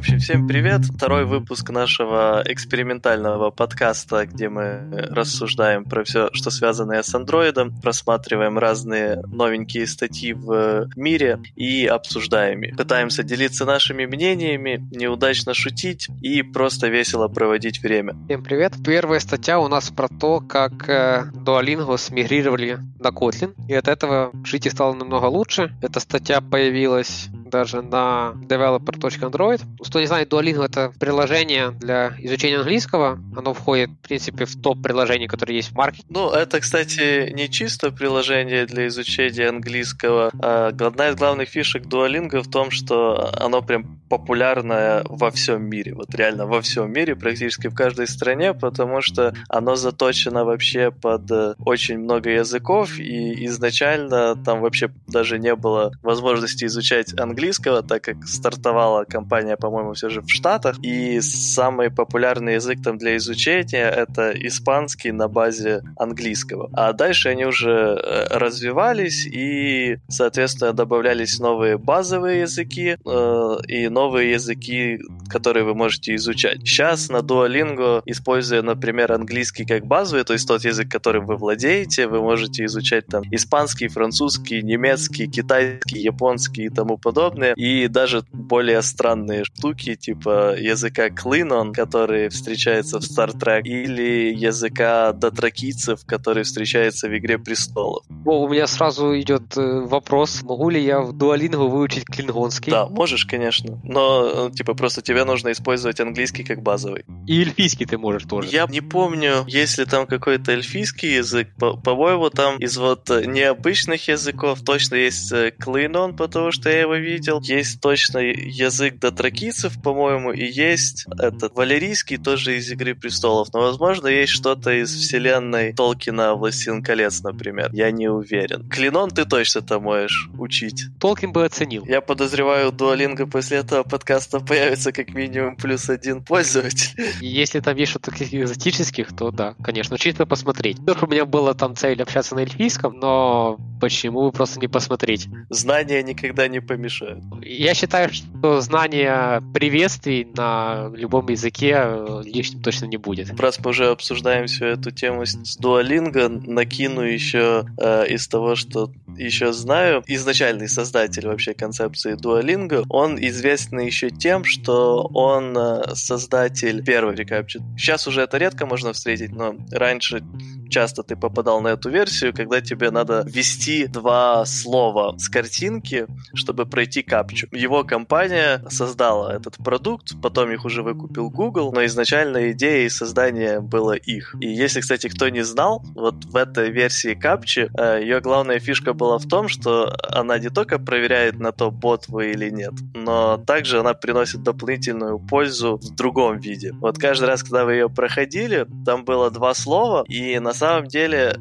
общем, всем привет. Второй выпуск нашего экспериментального подкаста, где мы рассуждаем про все, что связанное с андроидом, просматриваем разные новенькие статьи в мире и обсуждаем их. Пытаемся делиться нашими мнениями, неудачно шутить и просто весело проводить время. Всем привет. Первая статья у нас про то, как Duolingo смигрировали на Kotlin, и от этого жить стало намного лучше. Эта статья появилась даже на developer.android. Кто не знает, Duolingo — это приложение для изучения английского. Оно входит, в принципе, в топ приложений, которые есть в маркете. Ну, это, кстати, не чисто приложение для изучения английского. Одна из главных фишек Duolingo в том, что оно прям популярное во всем мире. Вот реально во всем мире, практически в каждой стране, потому что оно заточено вообще под очень много языков, и изначально там вообще даже не было возможности изучать английский, так как стартовала компания, по-моему, все же в Штатах, и самый популярный язык там для изучения — это испанский на базе английского. А дальше они уже развивались и, соответственно, добавлялись новые базовые языки и новые языки, которые вы можете изучать. Сейчас на Duolingo, используя, например, английский как базовый, то есть тот язык, которым вы владеете, вы можете изучать там испанский, французский, немецкий, китайский, японский и тому подобное. И даже более странные штуки, типа языка клинон, который встречается в Star Trek, или языка дотракийцев, который встречается в «Игре престолов». О, у меня сразу идет вопрос, могу ли я в Duolingo выучить клингонский? Да, можешь, конечно, но типа просто тебе нужно использовать английский как базовый. И эльфийский ты можешь тоже. Я не помню, есть ли там какой-то эльфийский язык, по-моему, там из вот необычных языков точно есть клинон, потому что я его видел. Есть точно язык дотракийцев, по-моему, и есть этот валерийский тоже из «Игры престолов», но, возможно, есть что-то из вселенной Толкина «Властелин колец», например. Я не уверен. Клинон ты точно там можешь учить. Толкин бы оценил. Я подозреваю, у Duolingo после этого подкаста появится как минимум +1 пользователь. Если там есть что-то экзотических, то да, конечно, чисто посмотреть. У меня была там цель общаться на эльфийском, но почему бы просто не посмотреть? Знания никогда не помешают. Я считаю, что знание приветствий на любом языке лишним точно не будет. Раз мы уже обсуждаем всю эту тему с Duolingo, накину еще из того, что еще знаю. Изначальный создатель вообще концепции Duolingo, он известен еще тем, что он создатель первой reCAPTCHA. Сейчас уже это редко можно встретить, но раньше часто ты попадал на эту версию, когда тебе надо ввести 2 слова с картинки, чтобы пройти капчу. Его компания создала этот продукт, потом их уже выкупил Google, но изначально идеей создания было их. И если, кстати, кто не знал, вот в этой версии капчи ее главная фишка была в том, что она не только проверяет на то, бот вы или нет, но также она приносит дополнительную пользу в другом виде. Вот каждый раз, когда вы ее проходили, там было 2 слова, и на самом деле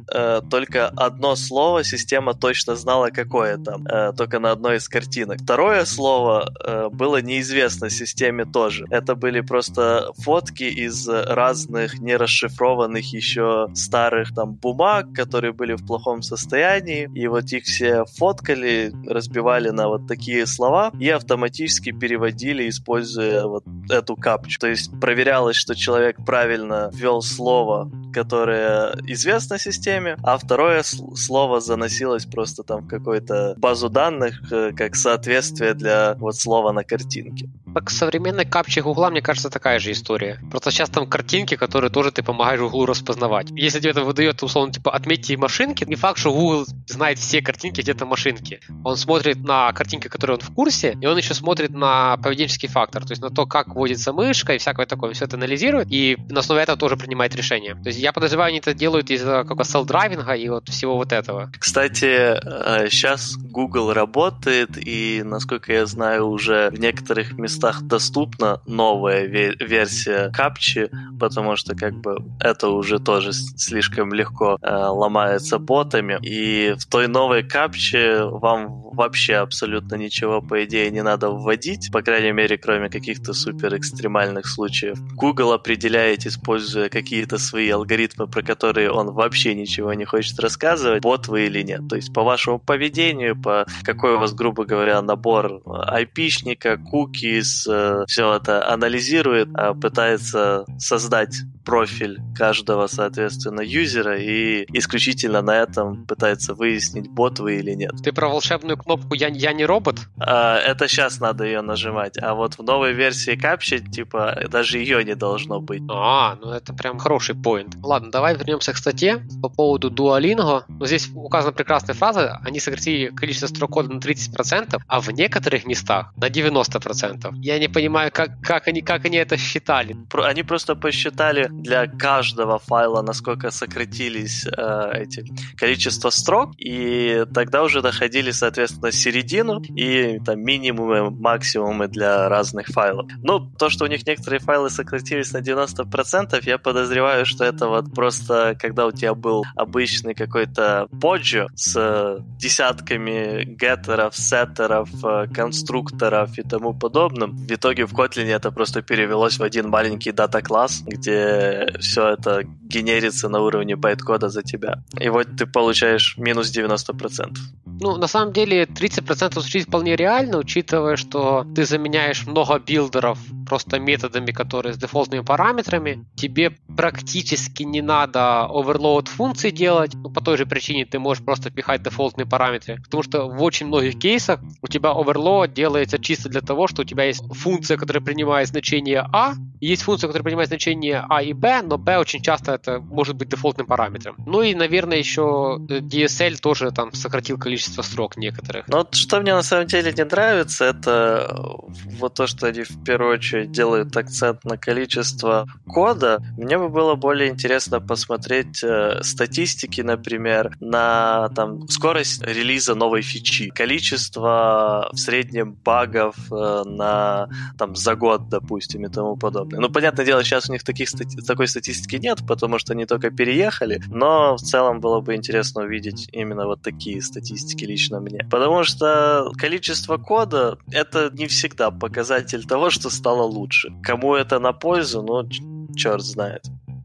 только одно слово система точно знала, какое там, только на одной из картинок. Второе слово было неизвестно системе тоже. Это были просто фотки из разных нерасшифрованных еще старых там бумаг, которые были в плохом состоянии, и вот их все фоткали, разбивали на вот такие слова и автоматически переводили, используя вот эту капчу. То есть проверялось, что человек правильно ввел слово, которое известно системе, а второе слово заносилось просто там в какую-то базу данных, как соответствие для вот слова на картинке. Так, современной капче Гугла, мне кажется, такая же история. Просто сейчас там картинки, которые тоже ты помогаешь Гуглу распознавать. Если тебе это выдает, условно, типа, отметьте машинки, не факт, что Google знает все картинки, где-то машинки. Он смотрит на картинки, которые он в курсе, и он еще смотрит на поведенческий фактор, то есть на то, как водится мышка и всякое такое. Все это анализирует, и на основе этого тоже принимает решение. То есть я подозреваю, они это делают из-за какого-то селф-драйвинга и вот всего вот этого. Кстати, сейчас Google работает, и, насколько я знаю, уже в некоторых местах доступна новая версия капчи потому что как бы это уже тоже слишком легко ломается ботами, и в той новой капче вам вообще абсолютно ничего, по идее, не надо вводить, по крайней мере, кроме каких-то супер экстремальных случаев. Google определяет, используя какие-то свои алгоритмы, про которые он вообще ничего не хочет рассказывать, бот вы или нет. То есть по вашему поведению, по какой у вас, грубо говоря, набор айпишника, cookies, все это анализирует, пытается создать профиль каждого, соответственно, юзера и исключительно на этом пытается выяснить, бот вы или нет. Ты про волшебную кнопку «Я не робот»? Это сейчас надо ее нажимать, а вот в новой версии CAPTCHA, типа, даже ее не должно быть. А, ну это прям хороший поинт. Ладно, давай вернемся к статье по поводу Duolingo. Ну, здесь указана прекрасная фраза, они сократили количество строк кода на 30%, а в некоторых местах на 90%. Я не понимаю, как они это считали. Они просто посчитали для каждого файла, насколько сократились количество строк, и тогда уже доходили, соответственно, середину и там минимумы, максимумы для разных файлов. Ну, то, что у них некоторые файлы сократились на 90%, я подозреваю, что это вот просто, когда у тебя был обычный какой-то поджо с десятками геттеров, сеттеров, конструкторов и тому подобным, в итоге в Kotlin это просто перевелось в один маленький дата-класс, где все это генерится на уровне байткода за тебя. И вот ты получаешь минус 90%. Ну, на самом деле, 30% учить вполне реально, учитывая, что ты заменяешь много билдеров просто методами, которые с дефолтными параметрами. Тебе практически не надо оверлоуд функций делать. Ну, по той же причине ты можешь просто пихать дефолтные параметры. Потому что в очень многих кейсах у тебя оверлоуд делается чисто для того, что у тебя есть функция, которая принимает значение А, и есть функция, которая принимает значение А и Б, но Б очень часто это может быть дефолтным параметром. Ну и, наверное, еще DSL тоже там сократил количество строк некоторых. Но вот что мне на самом деле не нравится, это вот то, что они в первую очередь делают акцент на количество кода. Мне бы было более интересно посмотреть статистики, например, на там скорость релиза новой фичи, количество в среднем багов на там за год, допустим, и тому подобное. Ну, понятное дело, сейчас у них такой статистики нет, потому что они только переехали, но в целом было бы интересно увидеть именно вот такие статистики лично мне. Потому что количество кода — это не всегда показатель того, что стало лучше. Кому это на пользу, ну, черт знает.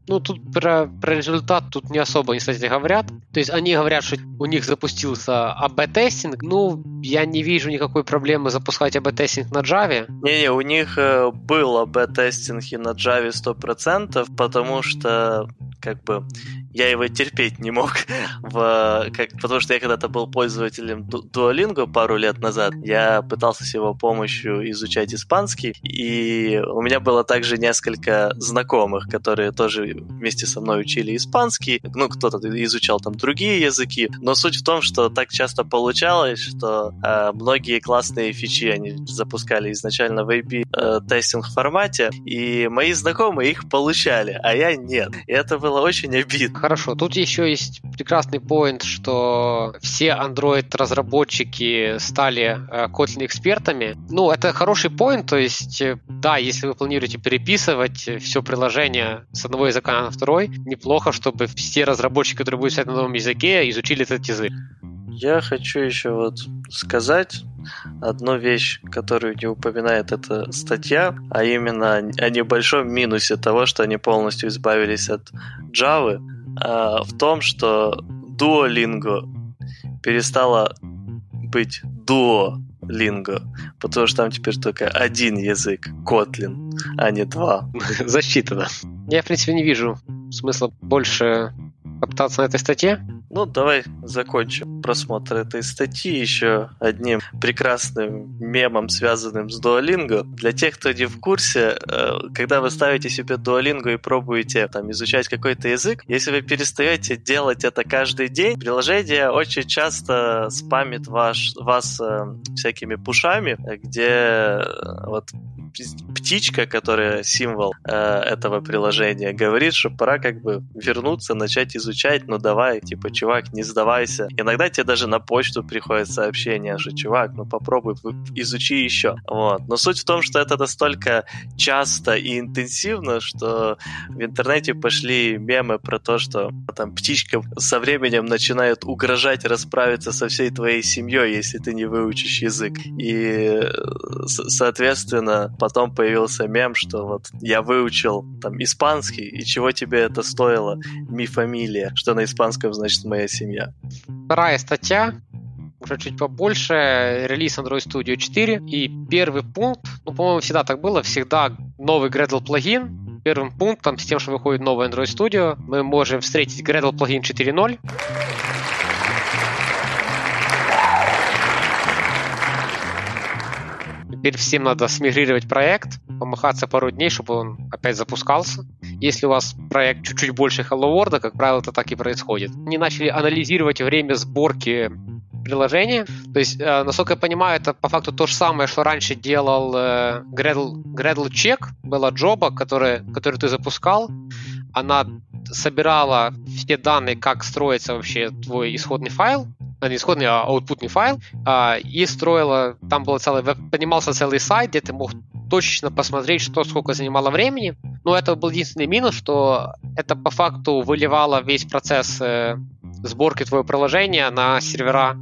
Ну, тут про результат тут не особо, кстати, говорят. То есть они говорят, что у них запустился АБ-тестинг. Ну, я не вижу никакой проблемы запускать АБ-тестинг на Java. Не-не, у них был АБ-тестинг и на Java 100%, потому что, как бы, я его терпеть не мог, потому что я когда-то был пользователем Duolingo пару лет назад. Я пытался с его помощью изучать испанский, и у меня было также несколько знакомых, которые тоже вместе со мной учили испанский. Ну, кто-то изучал там другие языки, но суть в том, что так часто получалось, что многие классные фичи они запускали изначально в AB-тестинг формате, и мои знакомые их получали, а я нет. И это было очень обидно. Хорошо, тут еще есть прекрасный поинт, что все Android-разработчики стали Kotlin-экспертами. Ну, это хороший поинт, то есть, да, если вы планируете переписывать все приложение с одного языка на второй, неплохо, чтобы все разработчики, которые будут писать на новом языке, изучили этот язык. Я хочу еще вот сказать одну вещь, которую не упоминает эта статья, а именно о небольшом минусе того, что они полностью избавились от Java, в том, что Duolingo перестала быть Duolingo, потому что там теперь только один язык, Kotlin, а не два. Засчитано. Я, в принципе, не вижу смысла больше кататься на этой статье. Ну, давай закончим просмотр этой статьи еще одним прекрасным мемом, связанным с Duolingo. Для тех, кто не в курсе, когда вы ставите себе Duolingo и пробуете там изучать какой-то язык, если вы перестаете делать это каждый день, приложение очень часто спамит вас всякими пушами, где вот птичка, которая символ этого приложения, говорит, что пора как бы вернуться, начать изучать, ну давай, типа, чувак, не сдавайся. Иногда тебе даже на почту приходит сообщение, что, чувак, ну попробуй, изучи еще. Вот. Но суть в том, что это настолько часто и интенсивно, что в интернете пошли мемы про то, что там птичка со временем начинает угрожать расправиться со всей твоей семьей, если ты не выучишь язык. И, соответственно, потом появился мем, что вот я выучил там испанский, и чего тебе это стоило? Ми фамилия, что на испанском значит моя семья. Вторая статья, уже чуть побольше, релиз Android Studio 4. И первый пункт, ну, по-моему, всегда так было, всегда новый Gradle плагин. Первым пунктом с тем, что выходит новый Android Studio, мы можем встретить Gradle плагин 4.0. Теперь всем надо смигрировать проект, помахаться пару дней, чтобы он опять запускался. Если у вас проект чуть-чуть больше Hello World, как правило, это так и происходит. Они начали анализировать время сборки приложения. То есть, насколько я понимаю, это по факту то же самое, что раньше делал Gradle Check. Была джоба, которую ты запускал. Она собирала все данные, как строится вообще твой исходный файл. Не исходный, а аутпутный файл. И строила, там был поднимался целый сайт, где ты мог точечно посмотреть, что сколько занимало времени. Но это был единственный минус, что это по факту выливало весь процесс сборки твоего приложения на сервера,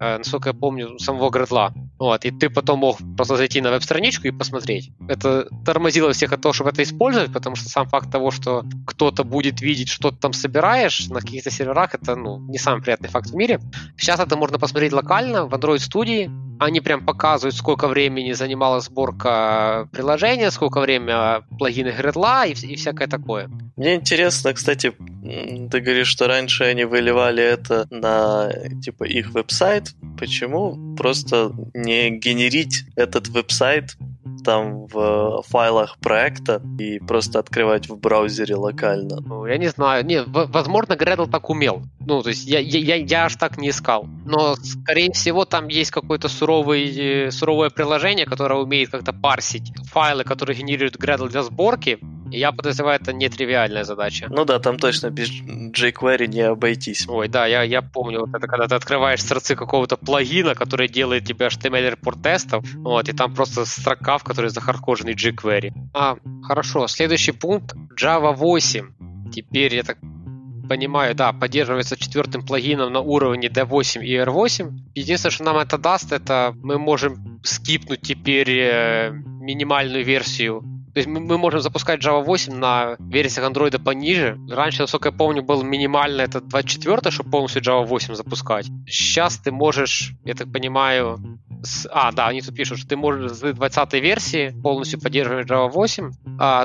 насколько я помню, самого Gradle. Вот, и ты потом мог просто зайти на веб-страничку и посмотреть. Это тормозило всех от того, чтобы это использовать, потому что сам факт того, что кто-то будет видеть, что ты там собираешь на каких-то серверах, это, ну, не самый приятный факт в мире. Сейчас это можно посмотреть локально в Android Studio. Они прям показывают, сколько времени занимала сборка приложения, сколько времени плагины Gradle и всякое такое. Мне интересно, кстати, ты говоришь, что раньше они выливали это на типа их веб-сайт. Почему просто не генерить этот веб-сайт там в файлах проекта и просто открывать в браузере локально? Ну, я не знаю. Нет, возможно, Gradle так умел. Ну, то есть я аж так не искал. Но, скорее всего, там есть какое-то суровое приложение, которое умеет как-то парсить файлы, которые генерирует Gradle для сборки. И я подозреваю, это нетривиальная задача. Ну да, там точно без jQuery не обойтись. Ой, да, я помню, вот это когда ты открываешь сорцы какого-то плагина, который делает тебе HTML-репорт тестов, вот, и там просто строка, в которой захаркоженный jQuery. Хорошо, следующий пункт Java 8. Теперь, я так понимаю, да, поддерживается четвертым плагином на уровне D8 и R8. Единственное, что нам это даст, это мы можем скипнуть теперь минимальную версию. То есть мы можем запускать Java 8 на версиях Android пониже. Раньше, насколько я помню, был минимально это 24, чтобы полностью Java 8 запускать. Сейчас ты можешь, я так понимаю... да, они тут пишут, что ты можешь с 20-й версии полностью поддерживать Java 8.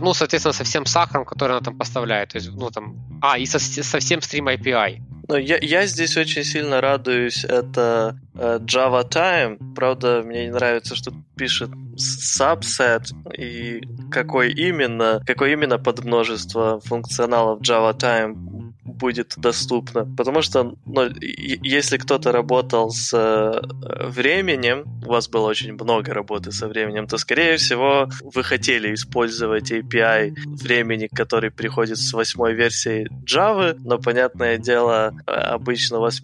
Ну, соответственно, со всем сахаром, который она там поставляет. То есть, ну, там, и со всем Stream API. Ну, я здесь очень сильно радуюсь. Это Java Time. Правда, мне не нравится, что пишет subset и какое именно подмножество функционалов Java Time будет доступно. Потому что, ну, если кто-то работал с временем, у вас было очень много работы со временем, то, скорее всего, вы хотели использовать API времени, который приходит с 8-й версии Java, но, понятное дело, обычно у вас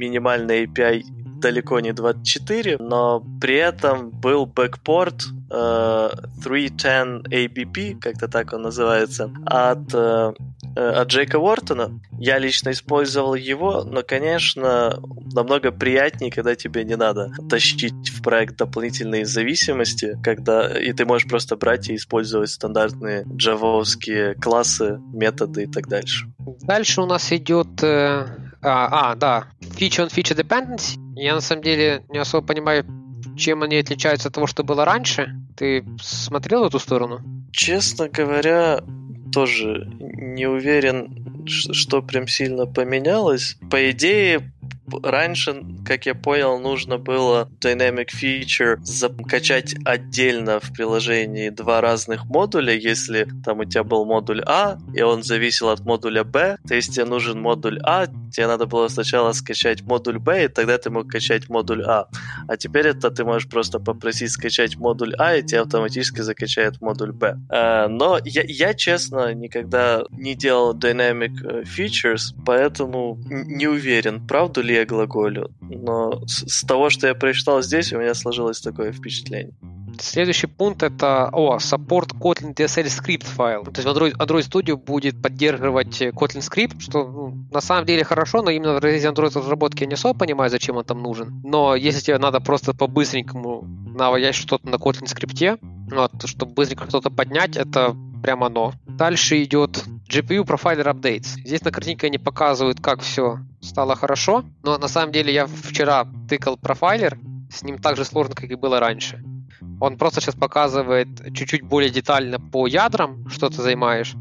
минимальный API далеко не 24, но при этом был бэкпорт ThreeTenABP, как-то так он называется, от Джейка Уортона. Я лично использовал его, но, конечно, намного приятнее, когда тебе не надо тащить в проект дополнительные зависимости, и ты можешь просто брать и использовать стандартные джавовские классы, методы и так дальше. Дальше у нас идет... да, Feature on Feature Dependency. Я на самом деле не особо понимаю, чем они отличаются от того, что было раньше. Ты смотрел эту сторону? Честно говоря, тоже не уверен, что прям сильно поменялось. По идее, раньше, как я понял, нужно было Dynamic Feature закачать отдельно в приложении два разных модуля. Если там у тебя был модуль А, и он зависел от модуля Б, то если тебе нужен модуль А, тебе надо было сначала скачать модуль Б, и тогда ты мог качать модуль А. А теперь это ты можешь просто попросить скачать модуль А, и тебе автоматически закачает модуль Б. Но я, честно, никогда не делал Dynamic Features, поэтому не уверен, правду ли я глаголю. Но с того, что я прочитал здесь, у меня сложилось такое впечатление. Следующий пункт — это саппорт Kotlin DSL скрипт файл. То есть Android Studio будет поддерживать Kotlin скрипт, что на самом деле хорошо, но именно в разрезе Android разработки я не особо понимаю, зачем он там нужен. Но если тебе надо просто по-быстренькому наваять что-то на Kotlin скрипте, чтобы быстренько что-то поднять, это прямо оно. Дальше идет GPU Profiler Updates. Здесь на картинке они показывают, как все стало хорошо, но на самом деле я вчера тыкал профайлер, с ним так же сложно, как и было раньше. Он просто сейчас показывает чуть-чуть более детально по ядрам, что ты займаешь,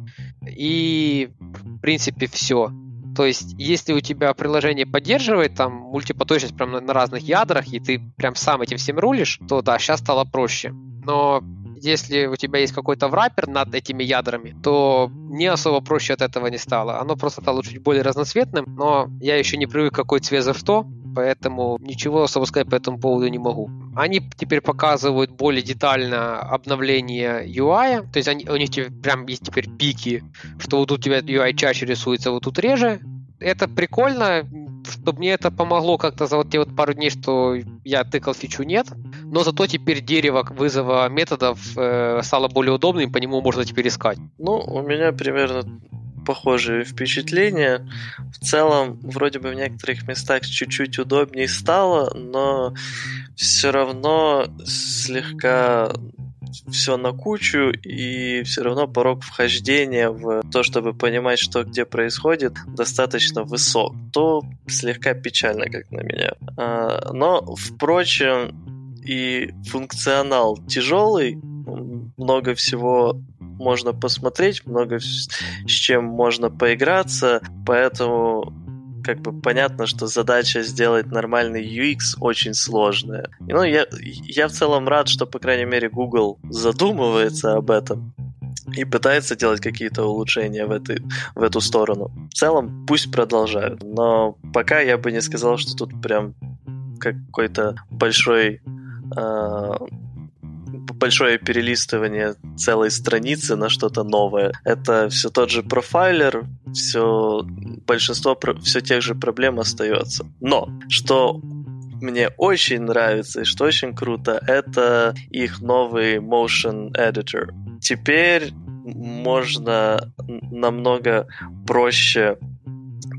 и в принципе все. То есть, если у тебя приложение поддерживает там мультипоточность прям на разных ядрах, и ты прям сам этим всем рулишь, то да, сейчас стало проще. Но если у тебя есть какой-то враппер над этими ядрами, то не особо проще от этого не стало. Оно просто стало чуть более разноцветным, но я еще не привык, какой цвет за что, поэтому ничего особо сказать по этому поводу не могу. Они теперь показывают более детально обновление UI, то есть у них прям есть теперь пики, что вот тут у тебя UI чаще рисуется, вот тут реже. Это прикольно, чтобы мне это помогло как-то за те пару дней, что я тыкал фичу нет, но зато теперь дерево вызова методов стало более удобным, по нему можно теперь искать. Ну, у меня примерно похожие впечатления. В целом, вроде бы в некоторых местах чуть-чуть удобнее стало, но все равно слегка все на кучу, и все равно порог вхождения в то, чтобы понимать, что где происходит, достаточно высок. То слегка печально, как на меня. Но, впрочем, и функционал тяжелый, много всего можно посмотреть, много с чем можно поиграться, поэтому как бы понятно, что задача сделать нормальный UX очень сложная. Ну, я в целом рад, что, по крайней мере, Google задумывается об этом и пытается делать какие-то улучшения в эту сторону. В целом, пусть продолжают, но пока я бы не сказал, что тут прям какой-то большое перелистывание целой страницы на что-то новое. Это все тот же профайлер, большинство тех же проблем остается. Но что мне очень нравится и что очень круто, это их новый Motion Editor. Теперь можно намного проще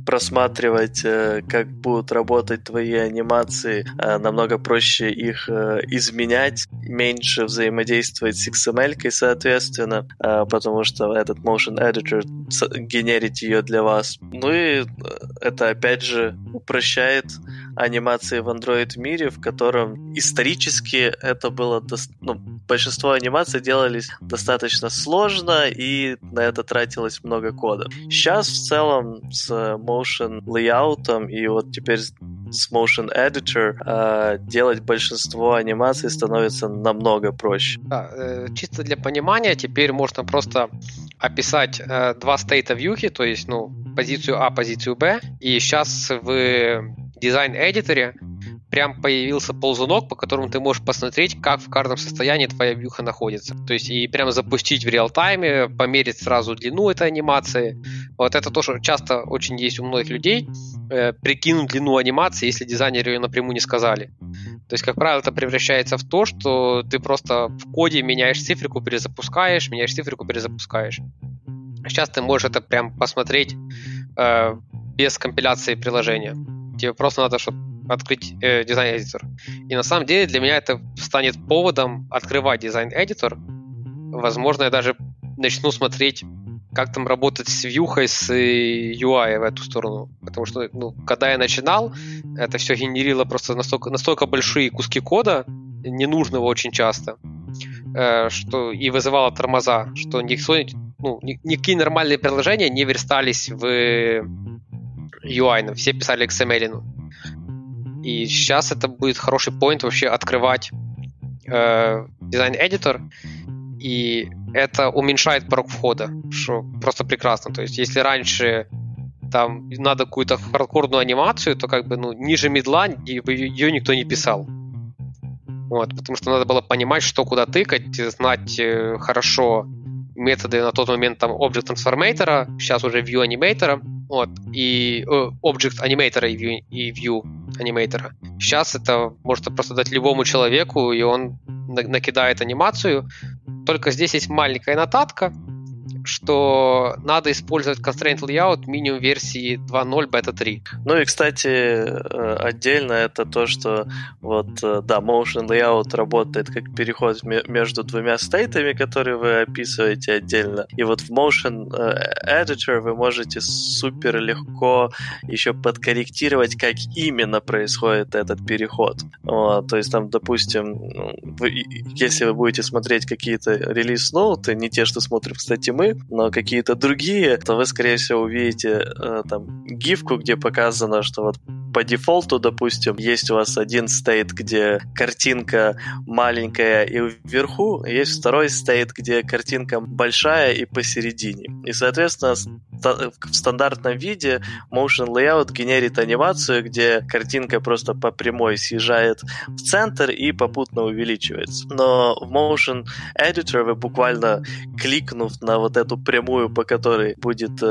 просматривать, как будут работать твои анимации, намного проще их изменять, меньше взаимодействовать с XML-кой, соответственно, потому что этот Motion Editor генерит ее для вас. Ну и это, опять же, упрощает анимации в Android-мире, в котором исторически это было... большинство анимаций делались достаточно сложно, и на это тратилось много кода. Сейчас в целом с Motion Layout и вот теперь с Motion Editor делать большинство анимаций становится намного проще. Чисто для понимания, теперь можно просто описать два стейта вьюхи, то есть позицию А, позицию Б, и сейчас в дизайн-эдиторе прям появился ползунок, по которому ты можешь посмотреть, как в каждом состоянии твоя вьюха находится. То есть и прям запустить в реал-тайме, померить сразу длину этой анимации. Вот это то, что часто очень есть у многих людей, прикинуть длину анимации, если дизайнеры ее напрямую не сказали. То есть, как правило, это превращается в то, что ты просто в коде меняешь цифрику, перезапускаешь, меняешь цифрику, перезапускаешь. Сейчас ты можешь это прям посмотреть без компиляции приложения. Тебе просто надо, чтобы открыть дизайн-эдитор. И на самом деле для меня это станет поводом открывать дизайн-эдитор. Возможно, я даже начну смотреть, как там работать с вьюхой, с UI в эту сторону. Потому что, когда я начинал, это все генерило просто настолько большие куски кода, ненужного очень часто, что и вызывало тормоза, что никакие нормальные приложения не верстались в UI, все писали XML. И сейчас это будет хороший поинт вообще открывать дизайн-эдитор, и это уменьшает порог входа, что просто прекрасно. То есть если раньше там надо какую-то хардкорную анимацию, то как бы ниже мидла ее никто не писал. Вот, потому что надо было понимать, что куда тыкать, знать хорошо методы на тот момент там Object Transformator, сейчас уже View Animator. Вот, и Object Animator и View Animator. Сейчас это можно просто дать любому человеку, и он накидает анимацию. Только здесь есть маленькая нотатка, что надо использовать Constraint Layout минимум версии 2.0 бета 3. Ну и, кстати, отдельно это то, что вот, да, Motion Layout работает как переход между двумя стейтами, которые вы описываете отдельно. И вот в Motion Editor вы можете супер легко еще подкорректировать, как именно происходит этот переход. Вот, то есть там, допустим, если вы будете смотреть какие-то релиз-ноуты, не те, что смотрим, кстати, мы, но какие-то другие, то вы, скорее всего, увидите там гифку, где показано, что вот по дефолту, допустим, есть у вас один стейт, где картинка маленькая и вверху, и есть второй стейт, где картинка большая и посередине. И, соответственно, в стандартном виде Motion Layout генерит анимацию, где картинка просто по прямой съезжает в центр и попутно увеличивается. Но в Motion Editor вы буквально, кликнув на вот эту прямую, по которой будет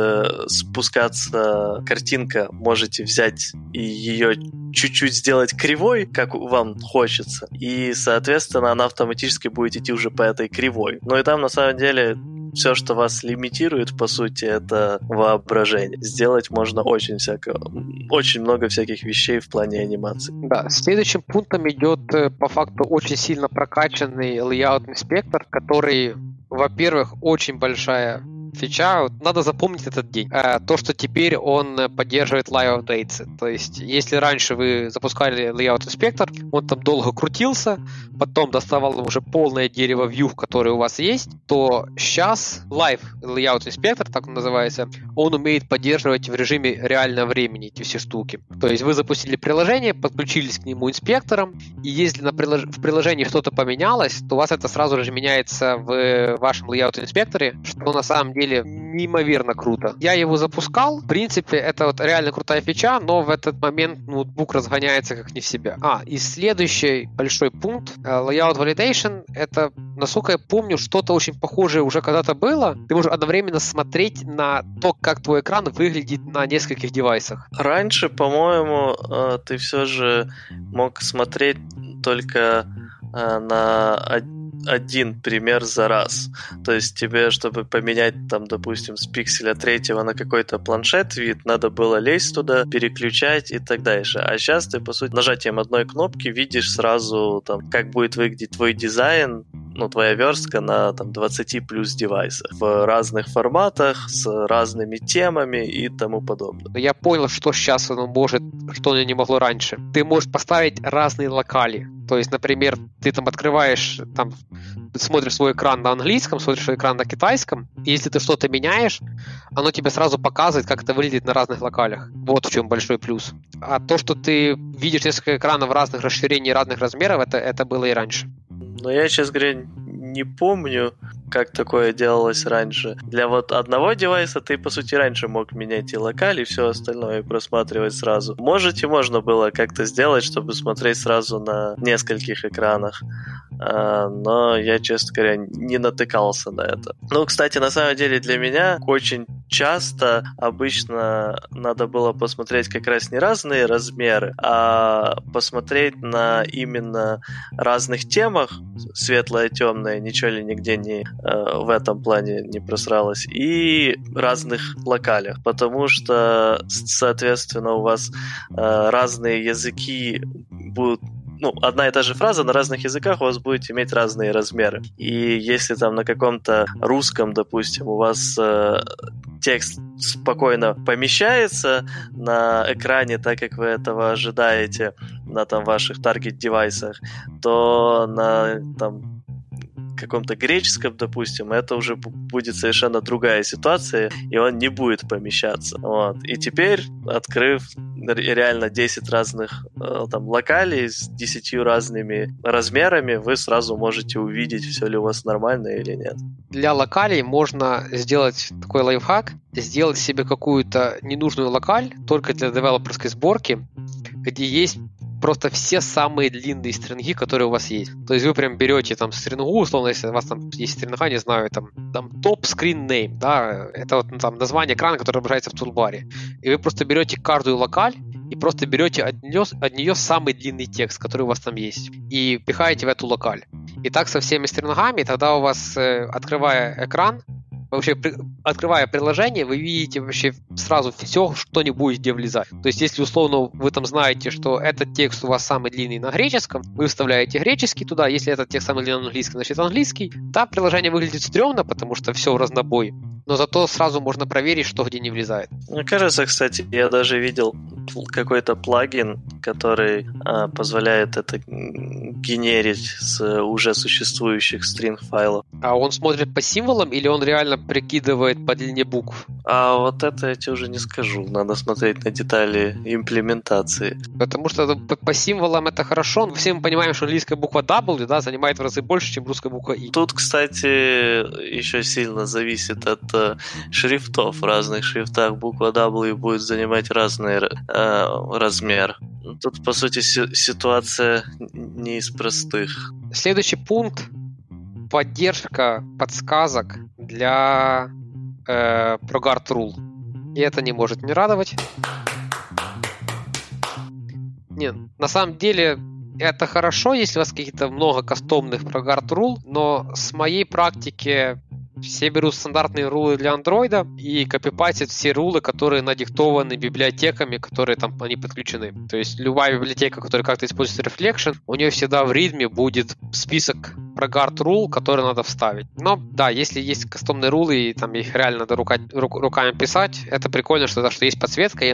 спускаться картинка, можете взять и ее чуть-чуть сделать кривой, как вам хочется, и, соответственно, она автоматически будет идти уже по этой кривой. Ну и там, на самом деле, все, что вас лимитирует, по сути, это воображение. Сделать можно очень всякого, очень много всяких вещей в плане анимации. Да, следующим пунктом идет, по факту, очень сильно прокачанный Layout Inspector, который, во-первых, очень большая фича. Надо запомнить этот день. То, что теперь он поддерживает Layout Dates. То есть, если раньше вы запускали Layout Inspector, он там долго крутился, потом доставал уже полное дерево view, которое у вас есть, то сейчас Live Layout Inspector, так он называется, он умеет поддерживать в режиме реального времени эти все штуки. То есть, вы запустили приложение, подключились к нему инспектором, и если в приложении что-то поменялось, то у вас это сразу же меняется в вашем Layout Inspector, что на самом деле неимоверно круто. Я его запускал. В принципе, это вот реально крутая фича, но в этот момент ноутбук разгоняется как не в себя. И следующий большой пункт, Layout Validation, это, насколько я помню, что-то очень похожее уже когда-то было. Ты можешь одновременно смотреть на то, как твой экран выглядит на нескольких девайсах. Раньше, по-моему, ты все же мог смотреть только на один пример за раз. То есть тебе, чтобы поменять, там, допустим, с пикселя 3 на какой-то планшет вид, надо было лезть туда, переключать и так дальше. А сейчас ты, по сути, нажатием одной кнопки видишь сразу, там, как будет выглядеть твой дизайн, твоя верстка на там, 20 плюс девайсах в разных форматах, с разными темами и тому подобное. Я понял, что сейчас оно может, что оно не могло раньше. Ты можешь поставить разные локали. То есть, например, ты там открываешь, там, смотришь свой экран на английском, смотришь свой экран на китайском, и если ты что-то меняешь, оно тебе сразу показывает, как это выглядит на разных локалях. Вот в чем большой плюс. А то, что ты видишь несколько экранов разных расширений, разных размеров, это было и раньше. Но я, сейчас говорю, не помню, как такое делалось раньше. Для вот одного девайса ты, по сути, раньше мог менять и локаль, и все остальное, и просматривать сразу. Может, и можно было как-то сделать, чтобы смотреть сразу на нескольких экранах. Но я, честно говоря, не натыкался на это. Ну, кстати, на самом деле для меня очень часто обычно надо было посмотреть как раз не разные размеры, а посмотреть на именно разных темах, светлое, темное, ничего ли нигде не в этом плане не просралось, и разных локалях, потому что, соответственно, у вас разные языки будут. Одна и та же фраза на разных языках у вас будет иметь разные размеры. И если там на каком-то русском, допустим, у вас текст спокойно помещается на экране, так как вы этого ожидаете на там, ваших таргет-девайсах, то на там, каком-то греческом, допустим, это уже будет совершенно другая ситуация, и он не будет помещаться. Вот. И теперь, открыв реально 10 разных там, локалей с 10 разными размерами, вы сразу можете увидеть, все ли у вас нормально или нет. Для локалей можно сделать такой лайфхак, сделать себе какую-то ненужную локаль только для девелоперской сборки, где есть просто все самые длинные стринги, которые у вас есть. То есть вы прям берете там стрингу, условно, если у вас там есть стринга, не знаю, там top screen name, да, это вот там название экрана, которое отображается в тулбаре. И вы просто берете каждую локаль и просто берете от нее самый длинный текст, который у вас там есть, и пихаете в эту локаль. И так со всеми стрингами, и тогда у вас, открывая экран, вообще, открывая приложение, вы видите вообще сразу все, что не будет где влезать. То есть, если условно вы там знаете, что этот текст у вас самый длинный на греческом, вы вставляете греческий туда, если этот текст самый длинный на английском, значит английский. Да, приложение выглядит стрёмно, потому что все в разнобой, но зато сразу можно проверить, что где не влезает. Мне кажется, кстати, я даже видел какой-то плагин, который позволяет это генерить с уже существующих стринг-файлов. А он смотрит по символам или он реально прикидывает по длине букв? А вот это я тебе уже не скажу. Надо смотреть на детали имплементации. Потому что по символам это хорошо. Все мы понимаем, что английская буква W, да, занимает в разы больше, чем русская буква I. Тут, кстати, еще сильно зависит от шрифтов. В разных шрифтах буква W будет занимать разный размер. Тут, по сути, ситуация не из простых. Следующий пункт. Поддержка подсказок для ProGuard Rule. И это не может не радовать. Нет, на самом деле это хорошо, если у вас какие-то много кастомных ProGuard Rule, но с моей практики все берут стандартные рулы для андроида и копипастят все рулы, которые надиктованы библиотеками, которые там они подключены. То есть любая библиотека, которая как-то использует Reflection, у нее всегда в ритме будет список ProGuard Rule, который надо вставить. Но да, если есть кастомные рулы и там их реально надо руками писать, это прикольно, что, да, что есть подсветка, и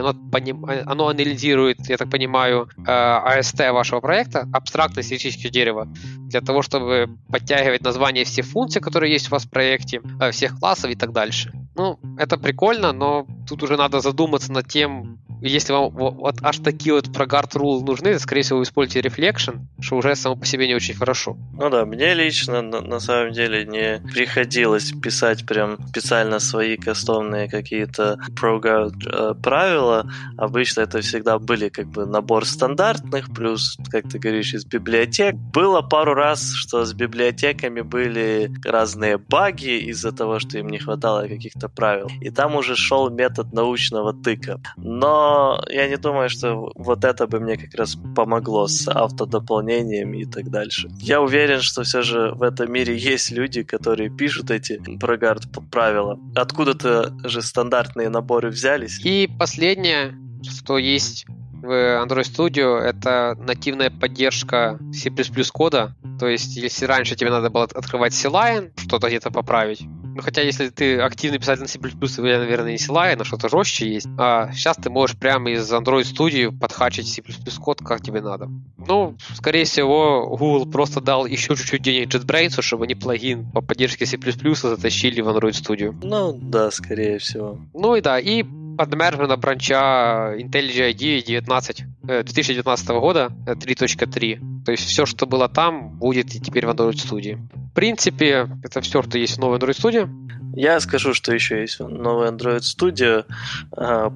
оно анализирует, я так понимаю, AST вашего проекта, абстрактное синтетическое дерево, для того, чтобы подтягивать названия всех функций, которые есть у вас в проекте, всех классов и так дальше. Ну, это прикольно, но тут уже надо задуматься над тем, если вам вот аж такие вот ProGuard Rule нужны, скорее всего, вы используете Reflection, что уже само по себе не очень хорошо. Ну да, мне лично на самом деле не приходилось писать прям специально свои кастомные какие-то ProGuard правила. Обычно это всегда были как бы набор стандартных, плюс, как ты говоришь, из библиотек. Было пару раз, что с библиотеками были разные баги из-за того, что им не хватало каких-то правил. И там уже шел метод научного тыка. Но я не думаю, что вот это бы мне как раз помогло с автодополнением и так дальше. Я уверен, что все же в этом мире есть люди, которые пишут эти ProGuard правила. Откуда-то же стандартные наборы взялись. И последнее, что есть в Android Studio, это нативная поддержка C++ кода. То есть, если раньше тебе надо было открывать C-Line, что-то где-то поправить, ну, хотя, если ты активный писатель на C++, то, наверное, не C-Line, но что-то жестче есть. А сейчас ты можешь прямо из Android Studio подхачить C++ код, как тебе надо. Ну, скорее всего, Google просто дал еще чуть-чуть денег JetBrains, чтобы они плагин по поддержке C++ затащили в Android Studio. Ну, да, скорее всего. Ну и да, и подмержена бранча IntelliJ IDEA 2019 года 3.3. То есть все, что было там, будет и теперь в Android Studio. В принципе, это все, что есть в новой Android Studio. Я скажу, что еще есть новый Android Studio.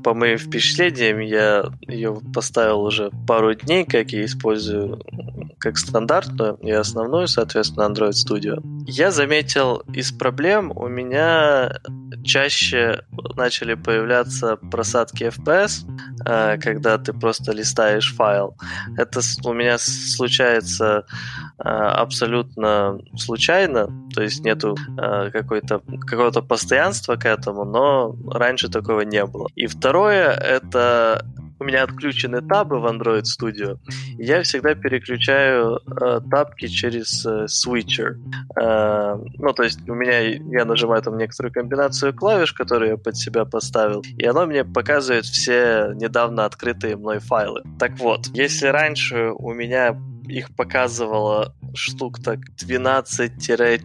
По моим впечатлениям, я ее поставил уже пару дней, как я использую как стандартную и основную, соответственно, Android Studio. Я заметил, из проблем у меня чаще начали появляться просадки FPS, когда ты просто листаешь файл. Это у меня случается абсолютно случайно, то есть нету какого-то постоянства к этому, но раньше такого не было. И второе, это у меня отключены табы в Android Studio. Я всегда переключаю табки через switcher. Ну, то есть у меня, я нажимаю там некоторую комбинацию клавиш, которую я под себя поставил, и оно мне показывает все недавно открытые мной файлы. Так вот, если раньше у меня их показывало штук так 12-14,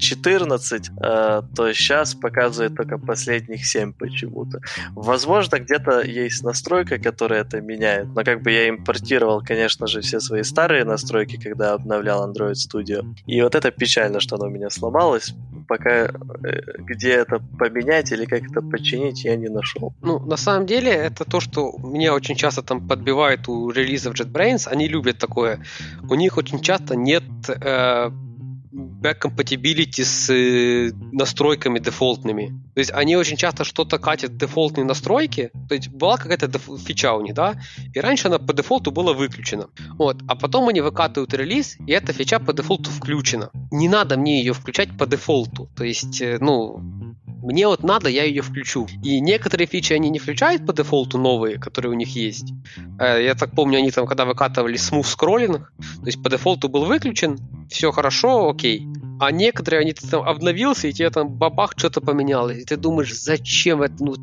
то сейчас показывает только последних 7 почему-то. Возможно, где-то есть настройка, которая это меняет, но как бы я импортировал, конечно же, все свои старые настройки, когда обновлял Android Studio, и вот это печально, что оно у меня сломалось, пока где это поменять или как это подчинить, я не нашел. Ну, на самом деле, это то, что меня очень часто там подбивает у релизов JetBrains. Они любят такое. У них очень часто нет back-compatibility с настройками дефолтными. То есть они очень часто что-то катят в дефолтные настройки. То есть была какая-то фича у них, да? И раньше она по дефолту была выключена. Вот. А потом они выкатывают релиз, и эта фича по дефолту включена. Не надо мне ее включать по дефолту. То есть, ну, мне вот надо, я ее включу. И некоторые фичи они не включают по дефолту новые, которые у них есть. Я так помню, они там, когда выкатывали smooth scrolling, то есть по дефолту был выключен, все хорошо, окей. А некоторые, они там обновился, и тебе там бабах, что-то поменялось. И ты думаешь, зачем это? Ну,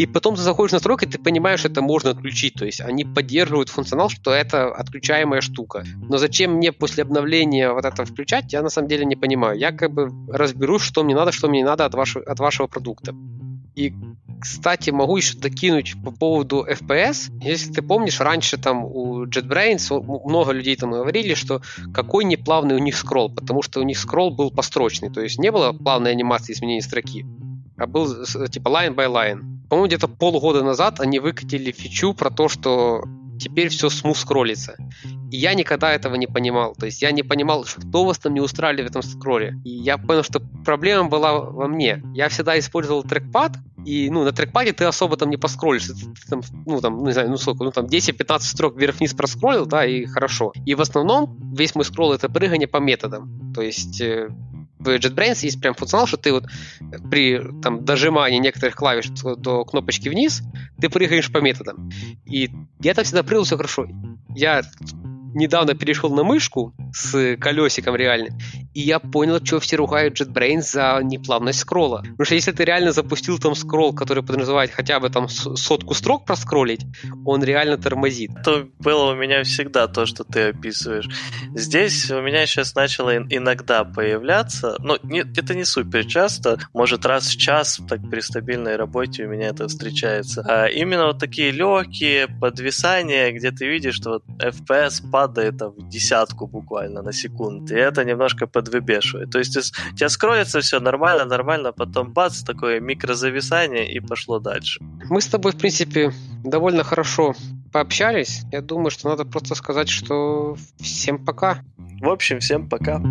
и потом ты заходишь в настройки, и ты понимаешь, это можно отключить. То есть они поддерживают функционал, что это отключаемая штука. Но зачем мне после обновления вот это включать, я на самом деле не понимаю. Я как бы разберусь, что мне надо, от вашего продукта. И, кстати, могу еще докинуть по поводу FPS. Если ты помнишь, раньше там у JetBrains много людей там говорили, что какой неплавный у них скролл, потому что у них скролл был построчный, то есть не было плавной анимации изменения строки, а был типа line by line. По-моему, где-то полгода назад они выкатили фичу про то, что теперь все смув скроллится. И я никогда этого не понимал. То есть я не понимал, что вас там не устраивали в этом скролле. И я понял, что проблема была во мне. Я всегда использовал трекпад, и на трекпаде ты особо там не поскроллишь. Ты там 10-15 строк вверх-вниз проскроллил, да, и хорошо. И в основном весь мой скролл — это прыгание по методам. То есть в JetBrains есть прям функционал, что ты вот при там дожимании некоторых клавиш до кнопочки вниз, ты прыгаешь по методам. И я там всегда прыгал, все хорошо. Я недавно перешел на мышку с колесиком реальным, и я понял, что все ругают JetBrains за неплавность скролла. Потому что если ты реально запустил там скролл, который подразумевает хотя бы там 100 строк проскроллить, он реально тормозит. Это было у меня всегда то, что ты описываешь. Здесь у меня сейчас начало иногда появляться, это не супер часто, может раз в час, так при стабильной работе у меня это встречается. А именно вот такие легкие подвисания, где ты видишь, что вот FPS падает там в десятку буквально на секунду, и это немножко подвыбешивает. То есть у тебя скроллится все нормально, потом бац, такое микрозависание, и пошло дальше. Мы с тобой, в принципе, довольно хорошо пообщались. Я думаю, что надо просто сказать, что всем пока. В общем, всем пока.